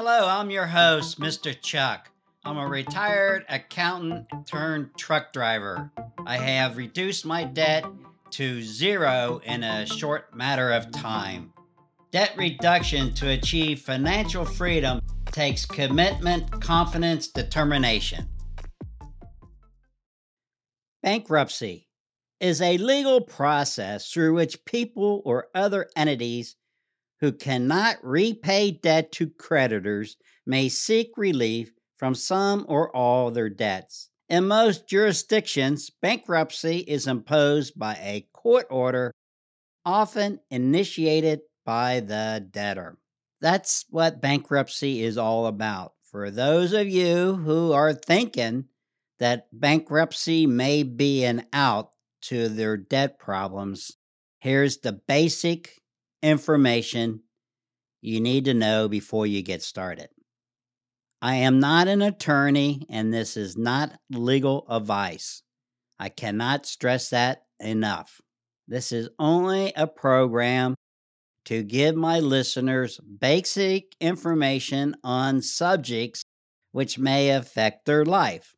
Hello, I'm your host, Mr. Chuck. I'm a retired accountant turned truck driver. I have reduced my debt to zero in a short matter of time. Debt reduction to achieve financial freedom takes commitment, confidence, determination. Bankruptcy is a legal process through which people or other entities who cannot repay debt to creditors may seek relief from some or all their debts. In most jurisdictions, bankruptcy is imposed by a court order, often initiated by the debtor. That's what bankruptcy is all about. For those of you who are thinking that bankruptcy may be an out to their debt problems, here's the basic information you need to know before you get started. I am not an attorney, and this is not legal advice. I cannot stress that enough. This is only a program to give my listeners basic information on subjects which may affect their life.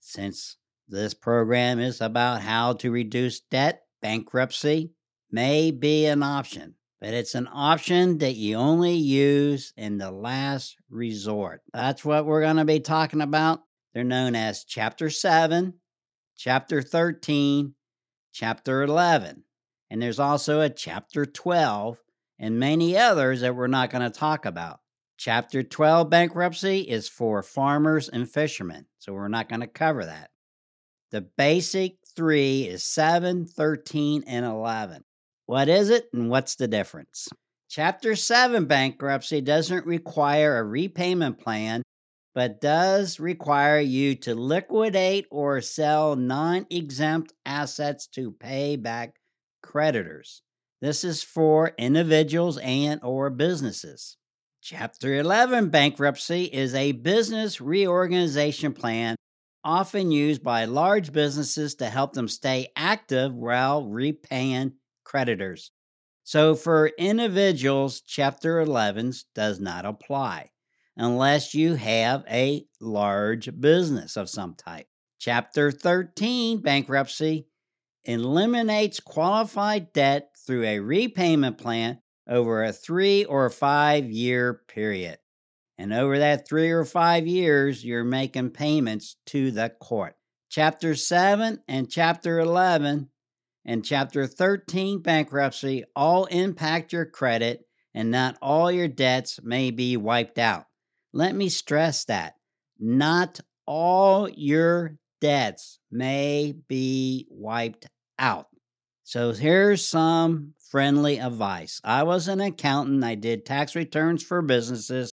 Since this program is about how to reduce debt, bankruptcy may be an option. But it's an option that you only use in the last resort. That's what we're going to be talking about. They're known as Chapter 7, Chapter 13, Chapter 11. And there's also a Chapter 12 and many others that we're not going to talk about. Chapter 12 bankruptcy is for farmers and fishermen, so we're not going to cover that. The basic three is 7, 13, and 11. What is it and what's the difference? Chapter 7 bankruptcy doesn't require a repayment plan, but does require you to liquidate or sell non-exempt assets to pay back creditors. This is for individuals and or businesses. Chapter 11 bankruptcy is a business reorganization plan often used by large businesses to help them stay active while repaying creditors. So for individuals, Chapter 11 does not apply unless you have a large business of some type. Chapter 13 bankruptcy eliminates qualified debt through a repayment plan over a 3 or 5 year period. And over that 3 or 5 years, you're making payments to the court. Chapter 7 and Chapter 11 and Chapter 13 bankruptcy all impact your credit, and not all your debts may be wiped out. Let me stress that. Not all your debts may be wiped out. So here's some friendly advice. I was an accountant. I did tax returns for businesses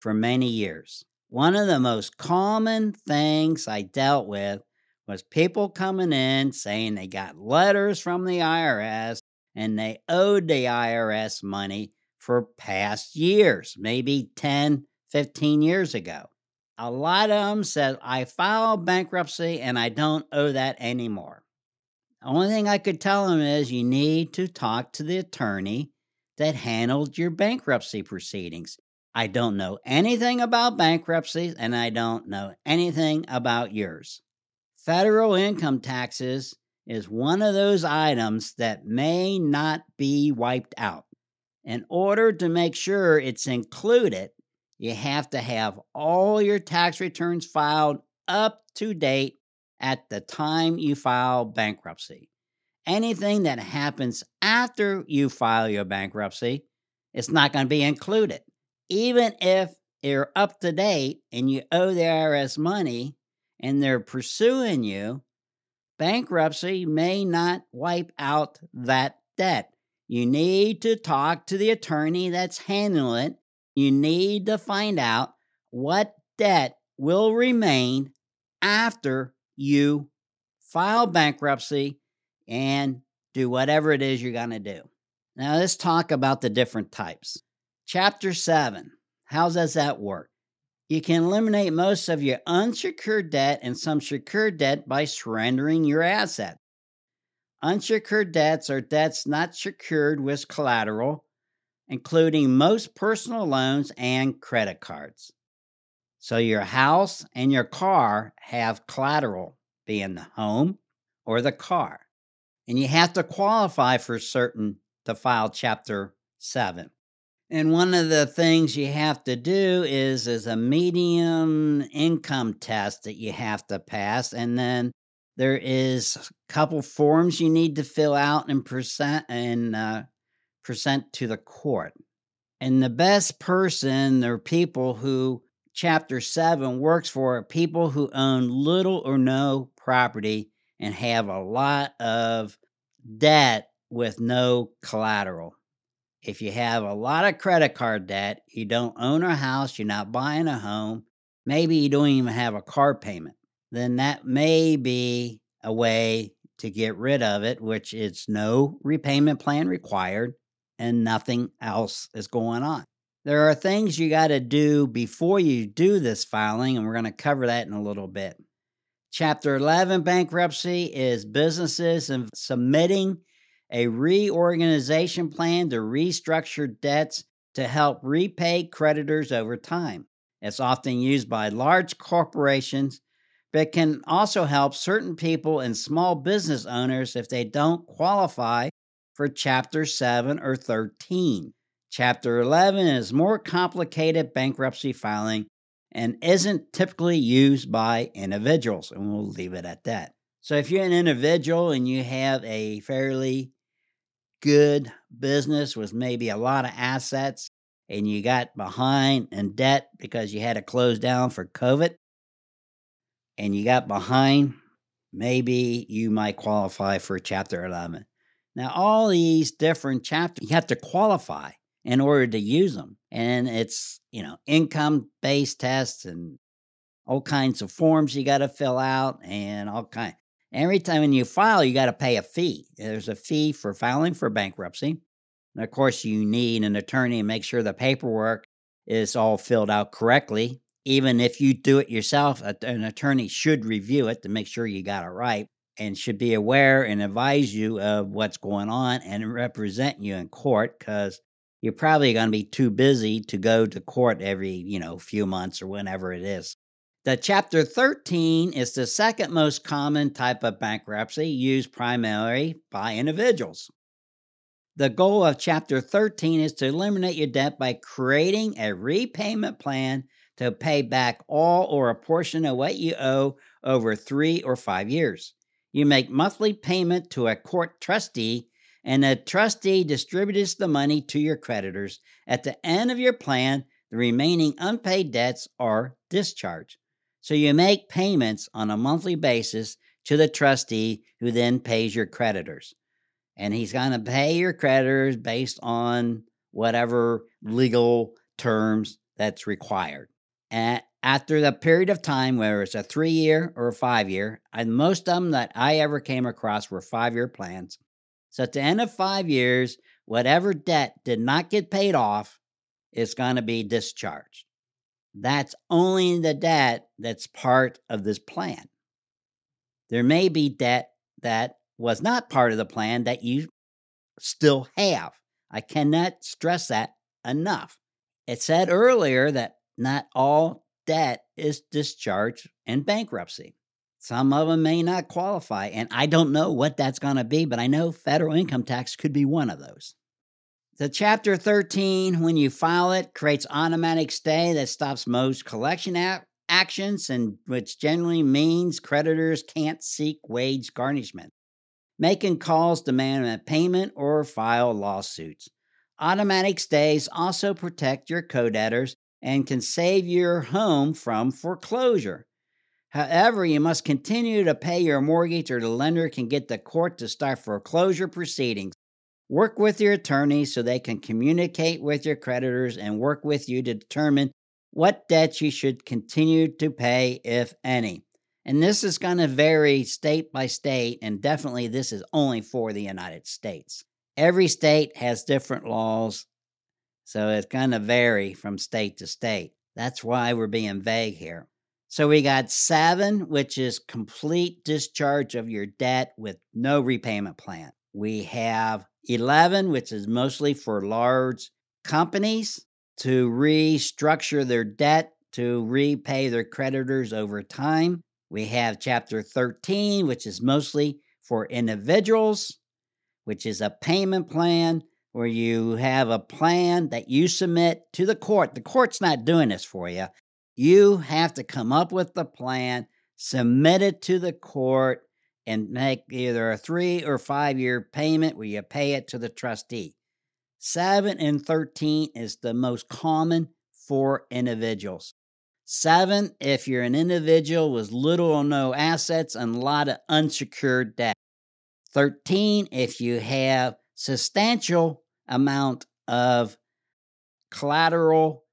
for many years. One of the most common things I dealt with was people coming in saying they got letters from the IRS and they owed the IRS money for past years, maybe 10, 15 years ago. A lot of them said, I filed bankruptcy and I don't owe that anymore. The only thing I could tell them is you need to talk to the attorney that handled your bankruptcy proceedings. I don't know anything about bankruptcies and I don't know anything about yours. Federal income taxes is one of those items that may not be wiped out. In order to make sure it's included, you have to have all your tax returns filed up to date at the time you file bankruptcy. Anything that happens after you file your bankruptcy, it's not going to be included. Even if you're up to date and you owe the IRS money, and they're pursuing you, bankruptcy may not wipe out that debt. You need to talk to the attorney that's handling it. You need to find out what debt will remain after you file bankruptcy and do whatever it is you're going to do. Now, let's talk about the different types. Chapter 7, how does that work? You can eliminate most of your unsecured debt and some secured debt by surrendering your assets. Unsecured debts are debts not secured with collateral including most personal loans and credit cards. So your house and your car have collateral, being the home or the car. And you have to qualify for certain to file Chapter 7. And one of the things you have to do is a median income test that you have to pass. And then there is a couple forms you need to fill out and present to the court. And the best person or people who Chapter 7 works for are people who own little or no property and have a lot of debt with no collateral. If you have a lot of credit card debt, you don't own a house, you're not buying a home, maybe you don't even have a car payment, then that may be a way to get rid of it, which is no repayment plan required and nothing else is going on. There are things you got to do before you do this filing, and we're going to cover that in a little bit. Chapter 11 bankruptcy is businesses and submitting a reorganization plan to restructure debts to help repay creditors over time. It's often used by large corporations, but can also help certain people and small business owners if they don't qualify for Chapter 7 or 13. Chapter 11 is more complicated bankruptcy filing and isn't typically used by individuals, and we'll leave it at that. So if you're an individual and you have a fairly good business with maybe a lot of assets and you got behind in debt because you had to close down for COVID and you got behind, maybe you might qualify for Chapter 11. Now, all these different chapters, you have to qualify in order to use them. And it's, income-based tests and all kinds of forms you got to fill out and all kinds. Every time when you file, you got to pay a fee. There's a fee for filing for bankruptcy. And of course, you need an attorney and make sure the paperwork is all filled out correctly. Even if you do it yourself, an attorney should review it to make sure you got it right and should be aware and advise you of what's going on and represent you in court because you're probably going to be too busy to go to court every, few months or whenever it is. The Chapter 13 is the second most common type of bankruptcy used primarily by individuals. The goal of Chapter 13 is to eliminate your debt by creating a repayment plan to pay back all or a portion of what you owe over 3 or 5 years. You make monthly payment to a court trustee, and the trustee distributes the money to your creditors. At the end of your plan, the remaining unpaid debts are discharged. So you make payments on a monthly basis to the trustee who then pays your creditors. And he's going to pay your creditors based on whatever legal terms that's required. And after the period of time, whether it's a 3-year or a 5-year, and most of them that I ever came across were 5-year plans. So at the end of 5 years, whatever debt did not get paid off is going to be discharged. That's only the debt that's part of this plan. There may be debt that was not part of the plan that you still have. I cannot stress that enough. It said earlier that not all debt is discharged in bankruptcy. Some of them may not qualify, and I don't know what that's going to be, but I know federal income tax could be one of those. The Chapter 13, when you file it, creates automatic stay that stops most collection actions, and which generally means creditors can't seek wage garnishment, making calls demanding a payment, or file lawsuits. Automatic stays also protect your co-debtors and can save your home from foreclosure. However, you must continue to pay your mortgage or the lender can get the court to start foreclosure proceedings. Work with your attorney so they can communicate with your creditors and work with you to determine what debts you should continue to pay, if any. And this is going to vary state by state, and definitely this is only for the United States. Every state has different laws, so it's going to vary from state to state. That's why we're being vague here. So we got 7, which is complete discharge of your debt with no repayment plan. We have 11, which is mostly for large companies to restructure their debt to repay their creditors over time. We have Chapter 13, which is mostly for individuals, which is a payment plan where you have a plan that you submit to the court. The court's not doing this for you. You have to come up with the plan, submit it to the court, and make either a 3 or 5 year payment where you pay it to the trustee. 7 and 13 is the most common for individuals. 7, if you're an individual with little or no assets and a lot of unsecured debt. 13, if you have substantial amount of collateral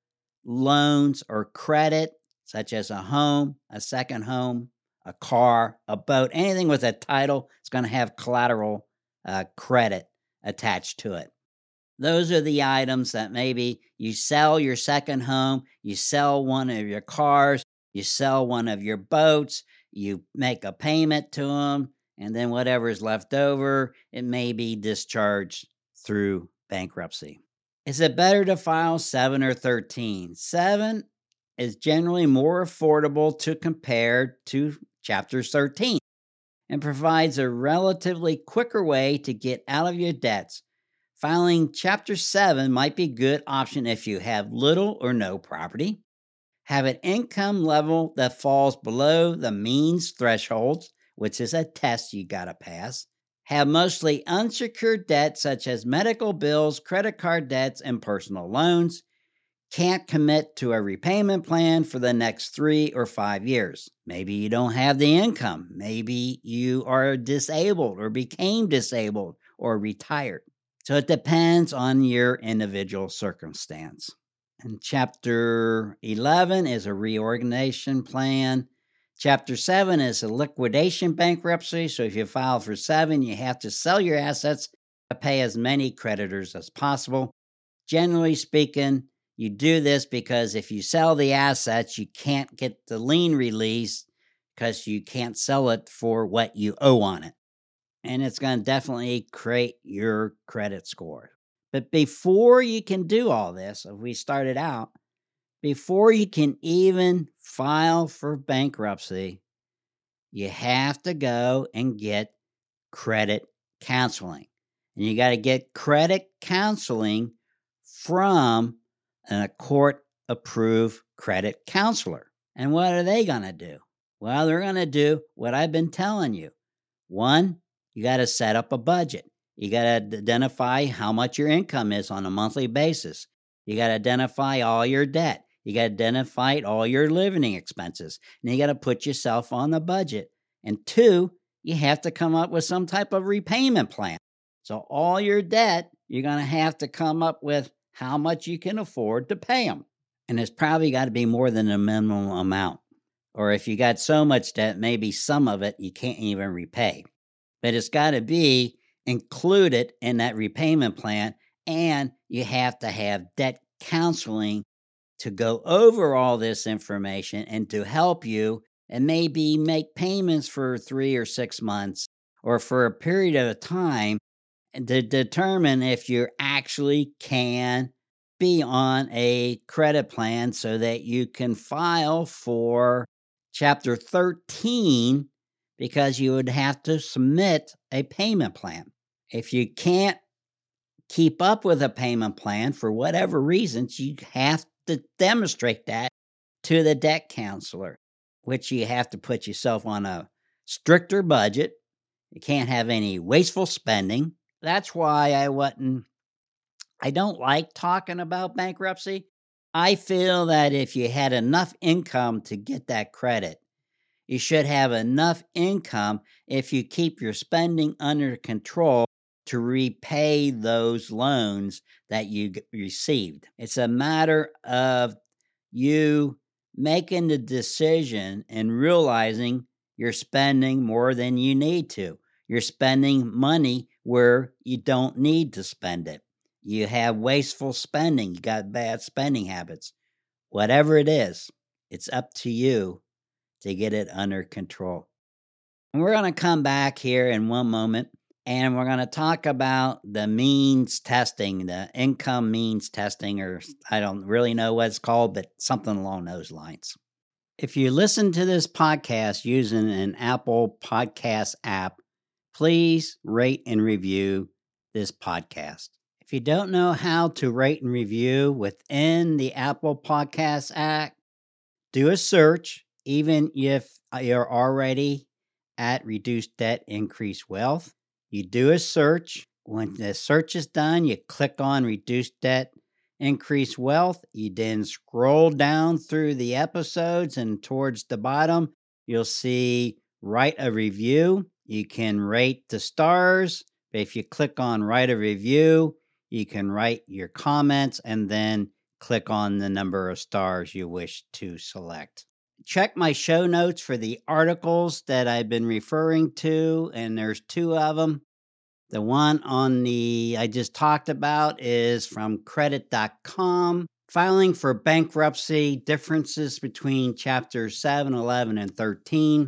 loans or credit, such as a home, a second home, a car, a boat, anything with a title, it's going to have collateral credit attached to it. Those are the items that maybe you sell your second home, you sell one of your cars, you sell one of your boats, you make a payment to them, and then whatever is left over, it may be discharged through bankruptcy. Is it better to file 7 or 13? 7 is generally more affordable to compare to Chapter 13 and provides a relatively quicker way to get out of your debts. Filing Chapter 7 might be a good option if you have little or no property, have an income level that falls below the means thresholds, which is a test you gotta pass, have mostly unsecured debt such as medical bills, credit card debts, and personal loans, can't commit to a repayment plan for the next 3 or 5 years. Maybe you don't have the income. Maybe you are disabled or became disabled or retired. So it depends on your individual circumstance. And Chapter 11 is a reorganization plan. Chapter 7 is a liquidation bankruptcy. So if you file for 7, you have to sell your assets to pay as many creditors as possible. Generally speaking, you do this because if you sell the assets, you can't get the lien released because you can't sell it for what you owe on it. And it's going to definitely create your credit score. But before you can do all this, if we started out, before you can even file for bankruptcy, you have to go and get credit counseling. And you got to get credit counseling from a court-approved credit counselor. And what are they going to do? Well, they're going to do what I've been telling you. 1, you got to set up a budget. You got to identify how much your income is on a monthly basis. You got to identify all your debt. You got to identify all your living expenses. And you got to put yourself on the budget. And 2, you have to come up with some type of repayment plan. So all your debt, you're going to have to come up with how much you can afford to pay them. And it's probably got to be more than a minimum amount. Or if you got so much debt, maybe some of it you can't even repay. But it's got to be included in that repayment plan, and you have to have debt counseling to go over all this information and to help you and maybe make payments for 3 or 6 months or for a period of time to determine if you actually can be on a credit plan so that you can file for Chapter 13, because you would have to submit a payment plan. If you can't keep up with a payment plan for whatever reasons, you have to demonstrate that to the debt counselor, which you have to put yourself on a stricter budget. You can't have any wasteful spending. That's why I don't like talking about bankruptcy. I feel that if you had enough income to get that credit, you should have enough income if you keep your spending under control to repay those loans that you received. It's a matter of you making the decision and realizing you're spending more than you need to. You're spending money where you don't need to spend it. You have wasteful spending. You got bad spending habits. Whatever it is, it's up to you to get it under control. And we're going to come back here in one moment And we're going to talk about the means testing, the income means testing, or I don't really know what it's called, but something along those lines. If you listen to this podcast using an Apple Podcast app, please rate and review this podcast. If you don't know how to rate and review within the Apple Podcast app, do a search, even if you're already at Reduce Debt, Increase Wealth. You do a search. When the search is done, you click on Reduce Debt, Increase Wealth. You then scroll down through the episodes, and towards the bottom, you'll see Write a Review. You can rate the stars. If you click on Write a Review, you can write your comments and then click on the number of stars you wish to select. Check my show notes for the articles that I've been referring to, and there's two of them. The one on the I just talked about is from Credit.com, Filing for Bankruptcy, Differences Between Chapters 7, 11, and 13,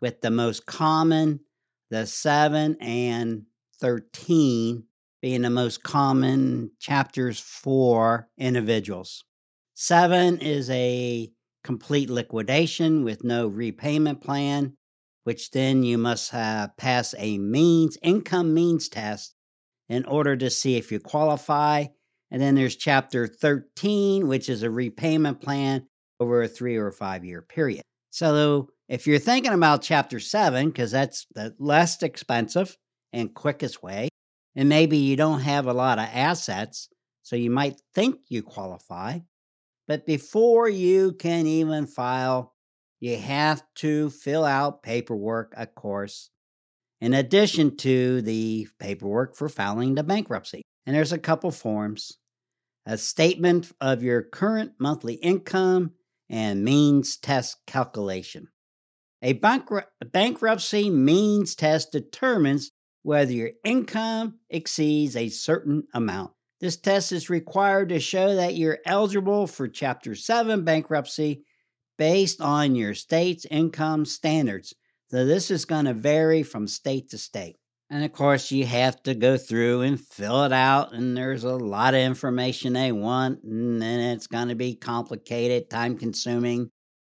with the most common, the 7 and 13 being the most common chapters for individuals. 7 is a complete liquidation with no repayment plan, which then you must pass a income means test in order to see if you qualify. And then there's Chapter 13, which is a repayment plan over a 3 or 5 year period. So if you're thinking about Chapter 7, because that's the less expensive and quickest way, and maybe you don't have a lot of assets, so you might think you qualify. But before you can even file, you have to fill out paperwork, of course, in addition to the paperwork for filing the bankruptcy. And there's a couple forms: a statement of your current monthly income and means test calculation. A bankruptcy means test determines whether your income exceeds a certain amount. This test is required to show that you're eligible for Chapter 7 bankruptcy based on your state's income standards. So this is going to vary from state to state. And of course, you have to go through and fill it out, and there's a lot of information they want, and then it's going to be complicated, time-consuming,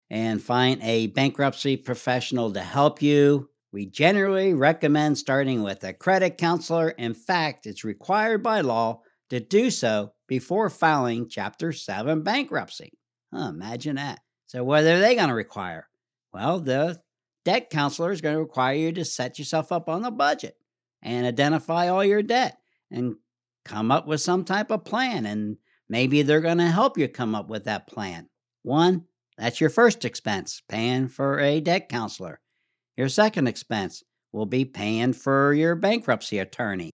and find a bankruptcy professional to help you. We generally recommend starting with a credit counselor. In fact, it's required by law to do so before filing Chapter 7 bankruptcy. Imagine that. So what are they going to require? Well, the debt counselor is going to require you to set yourself up on the budget and identify all your debt and come up with some type of plan, and maybe they're going to help you come up with that plan. One, that's your first expense, paying for a debt counselor. Your second expense will be paying for your bankruptcy attorney.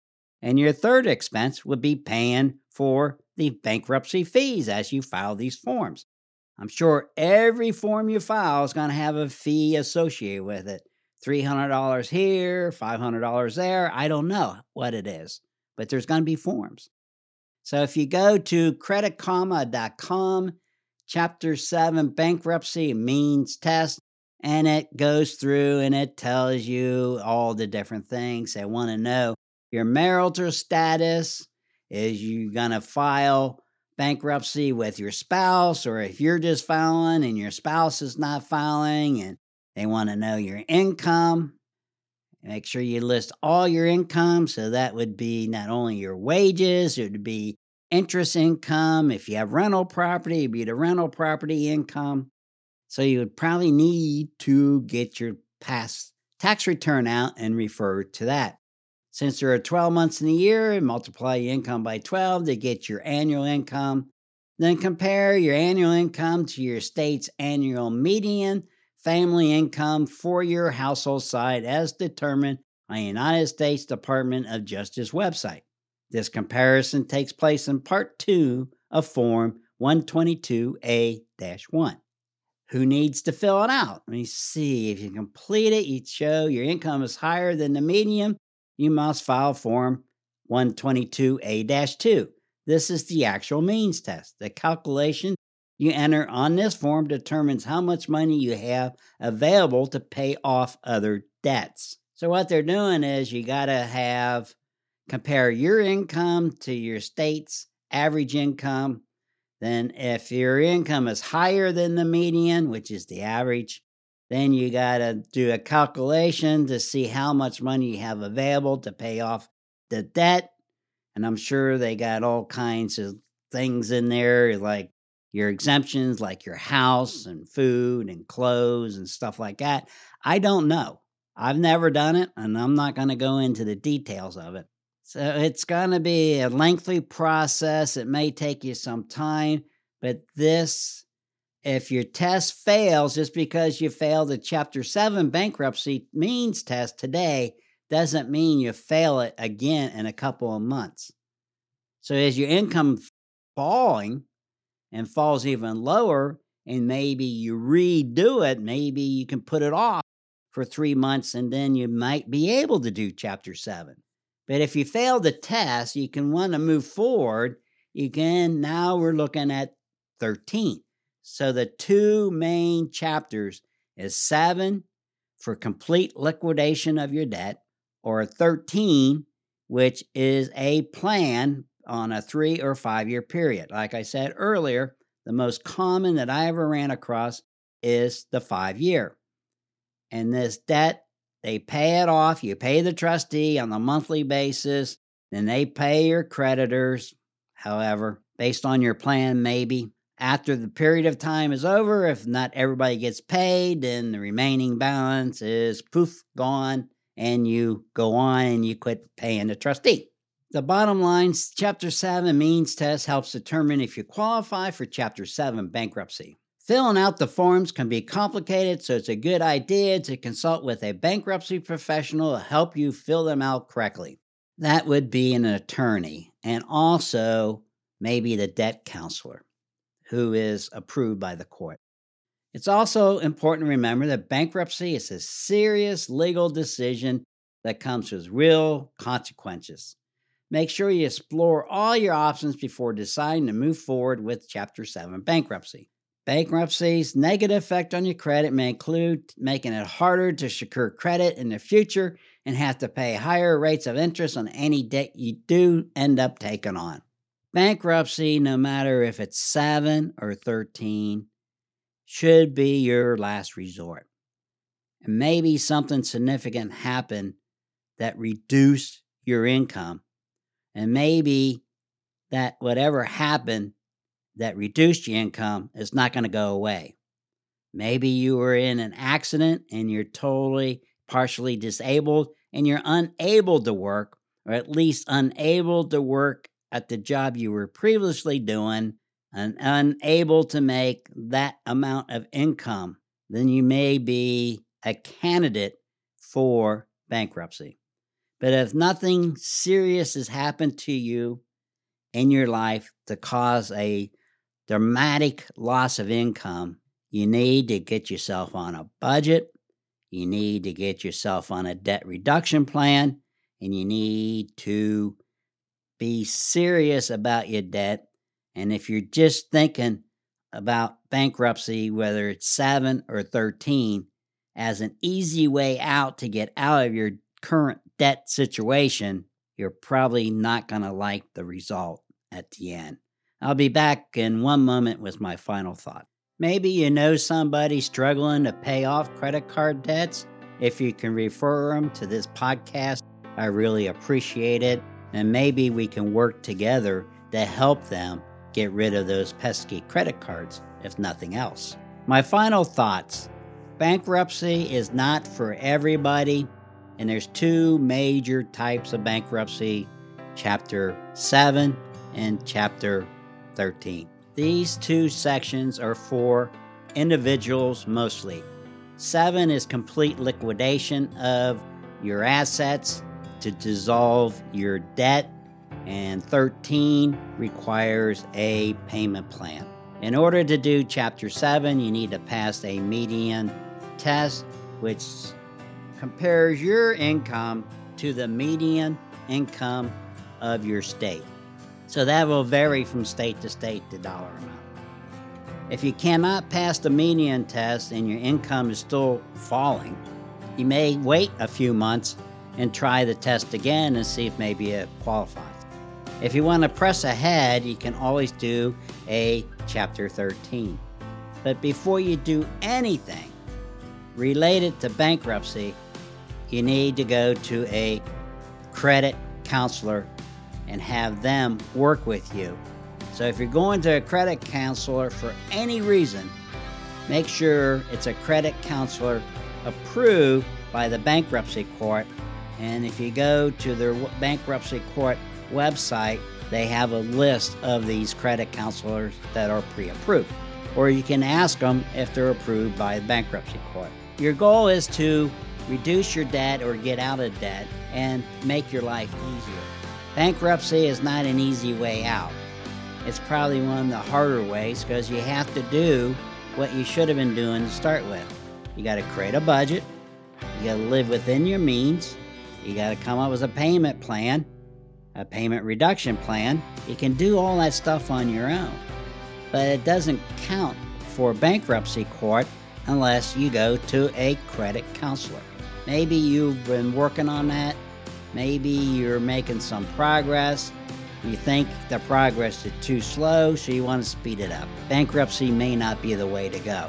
And your third expense would be paying for the bankruptcy fees as you file these forms. I'm sure every form you file is going to have a fee associated with it. $300 here, $500 there. I don't know what it is, but there's going to be forms. So if you go to creditkarma.com, Chapter 7 bankruptcy means test, and it goes through and it tells you all the different things they want to know. Your marital status, is you going to file bankruptcy with your spouse, or if you're just filing and your spouse is not filing, and they want to know your income. Make sure you list all your income, so that would be not only your wages, it would be interest income. If you have rental property, it would be the rental property income. So you would probably need to get your past tax return out and refer to that. Since there are 12 months in a year, and multiply your income by 12 to get your annual income. Then compare your annual income to your state's annual median family income for your household side as determined on the United States Department of Justice website. This comparison takes place in Part 2 of Form 122A-1. Who needs to fill it out? Let me see. If you complete it, you show your income is higher than the median. You must file Form 122A-2. This is the actual means test. The calculation you enter on this form determines how much money you have available to pay off other debts. So what they're doing is you got to compare your income to your state's average income. Then if your income is higher than the median, which is the average, then you got to do a calculation to see how much money you have available to pay off the debt. And I'm sure they got all kinds of things in there, like your exemptions, like your house and food and clothes and stuff like that. I don't know. I've never done it, and I'm not going to go into the details of it. So it's going to be a lengthy process. It may take you some time, but if your test fails, just because you failed the Chapter 7 bankruptcy means test today doesn't mean you fail it again in a couple of months. So as your income falling and falls even lower, and maybe you redo it, maybe you can put it off for 3 months, and then you might be able to do Chapter 7. But if you fail the test, you can want to move forward. Now we're looking at 13. So the two main chapters is 7 for complete liquidation of your debt, or 13, which is a plan on a 3 or 5 year period. Like I said earlier, the most common that I ever ran across is the 5 year. And this debt, they pay it off. You pay the trustee on a monthly basis, then they pay your creditors, however, based on your plan, maybe. After the period of time is over, if not everybody gets paid, then the remaining balance is poof, gone, and you go on and you quit paying the trustee. The bottom line, Chapter 7 means test helps determine if you qualify for Chapter 7 bankruptcy. Filling out the forms can be complicated, so it's a good idea to consult with a bankruptcy professional to help you fill them out correctly. That would be an attorney, and also maybe the debt counselor, who is approved by the court. It's also important to remember that bankruptcy is a serious legal decision that comes with real consequences. Make sure you explore all your options before deciding to move forward with Chapter 7 bankruptcy. Bankruptcy's negative effect on your credit may include making it harder to secure credit in the future and have to pay higher rates of interest on any debt you do end up taking on. Bankruptcy, no matter if it's 7 or 13, should be your last resort. And maybe something significant happened that reduced your income, and maybe that whatever happened that reduced your income is not going to go away. Maybe you were in an accident and you're totally, partially disabled and you're unable to work, or at least unable to work at the job you were previously doing and unable to make that amount of income. Then you may be a candidate for bankruptcy. But if nothing serious has happened to you in your life to cause a dramatic loss of income, you need to get yourself on a budget, you need to get yourself on a debt reduction plan, and you need to be serious about your debt. And if you're just thinking about bankruptcy, whether it's 7 or 13, as an easy way out to get out of your current debt situation, you're probably not going to like the result at the end. I'll be back in one moment with my final thought. Maybe you know somebody struggling to pay off credit card debts. If you can refer them to this podcast, I really appreciate it. And maybe we can work together to help them get rid of those pesky credit cards, if nothing else. My final thoughts. Bankruptcy is not for everybody, and there's two major types of bankruptcy, Chapter 7 and Chapter 13. These two sections are for individuals mostly. 7 is complete liquidation of your assets to dissolve your debt, and 13 requires a payment plan. In order to do Chapter 7, you need to pass a median test, which compares your income to the median income of your state. So that will vary from state to state, the dollar amount. If you cannot pass the median test and your income is still falling, You may wait a few months and try the test again and see if maybe it qualifies. If you want to press ahead, you can always do a Chapter 13. But before you do anything related to bankruptcy, you need to go to a credit counselor and have them work with you. So if you're going to a credit counselor for any reason, make sure it's a credit counselor approved by the bankruptcy court. And if you go to their bankruptcy court website, they have a list of these credit counselors that are pre-approved. Or you can ask them if they're approved by the bankruptcy court. Your goal is to reduce your debt or get out of debt and make your life easier. Bankruptcy is not an easy way out. It's probably one of the harder ways because you have to do what you should have been doing to start with. You got to create a budget. You got to live within your means. You got to come up with a payment plan, a payment reduction plan. You can do all that stuff on your own, but it doesn't count for bankruptcy court unless you go to a credit counselor. Maybe you've been working on that. Maybe you're making some progress. You think the progress is too slow, so you want to speed it up. Bankruptcy may not be the way to go.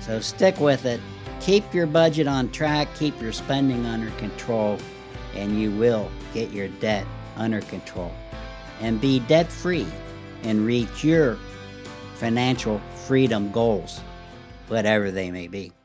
So stick with it. Keep your budget on track. Keep your spending under control, and you will get your debt under control and be debt-free and reach your financial freedom goals, whatever they may be.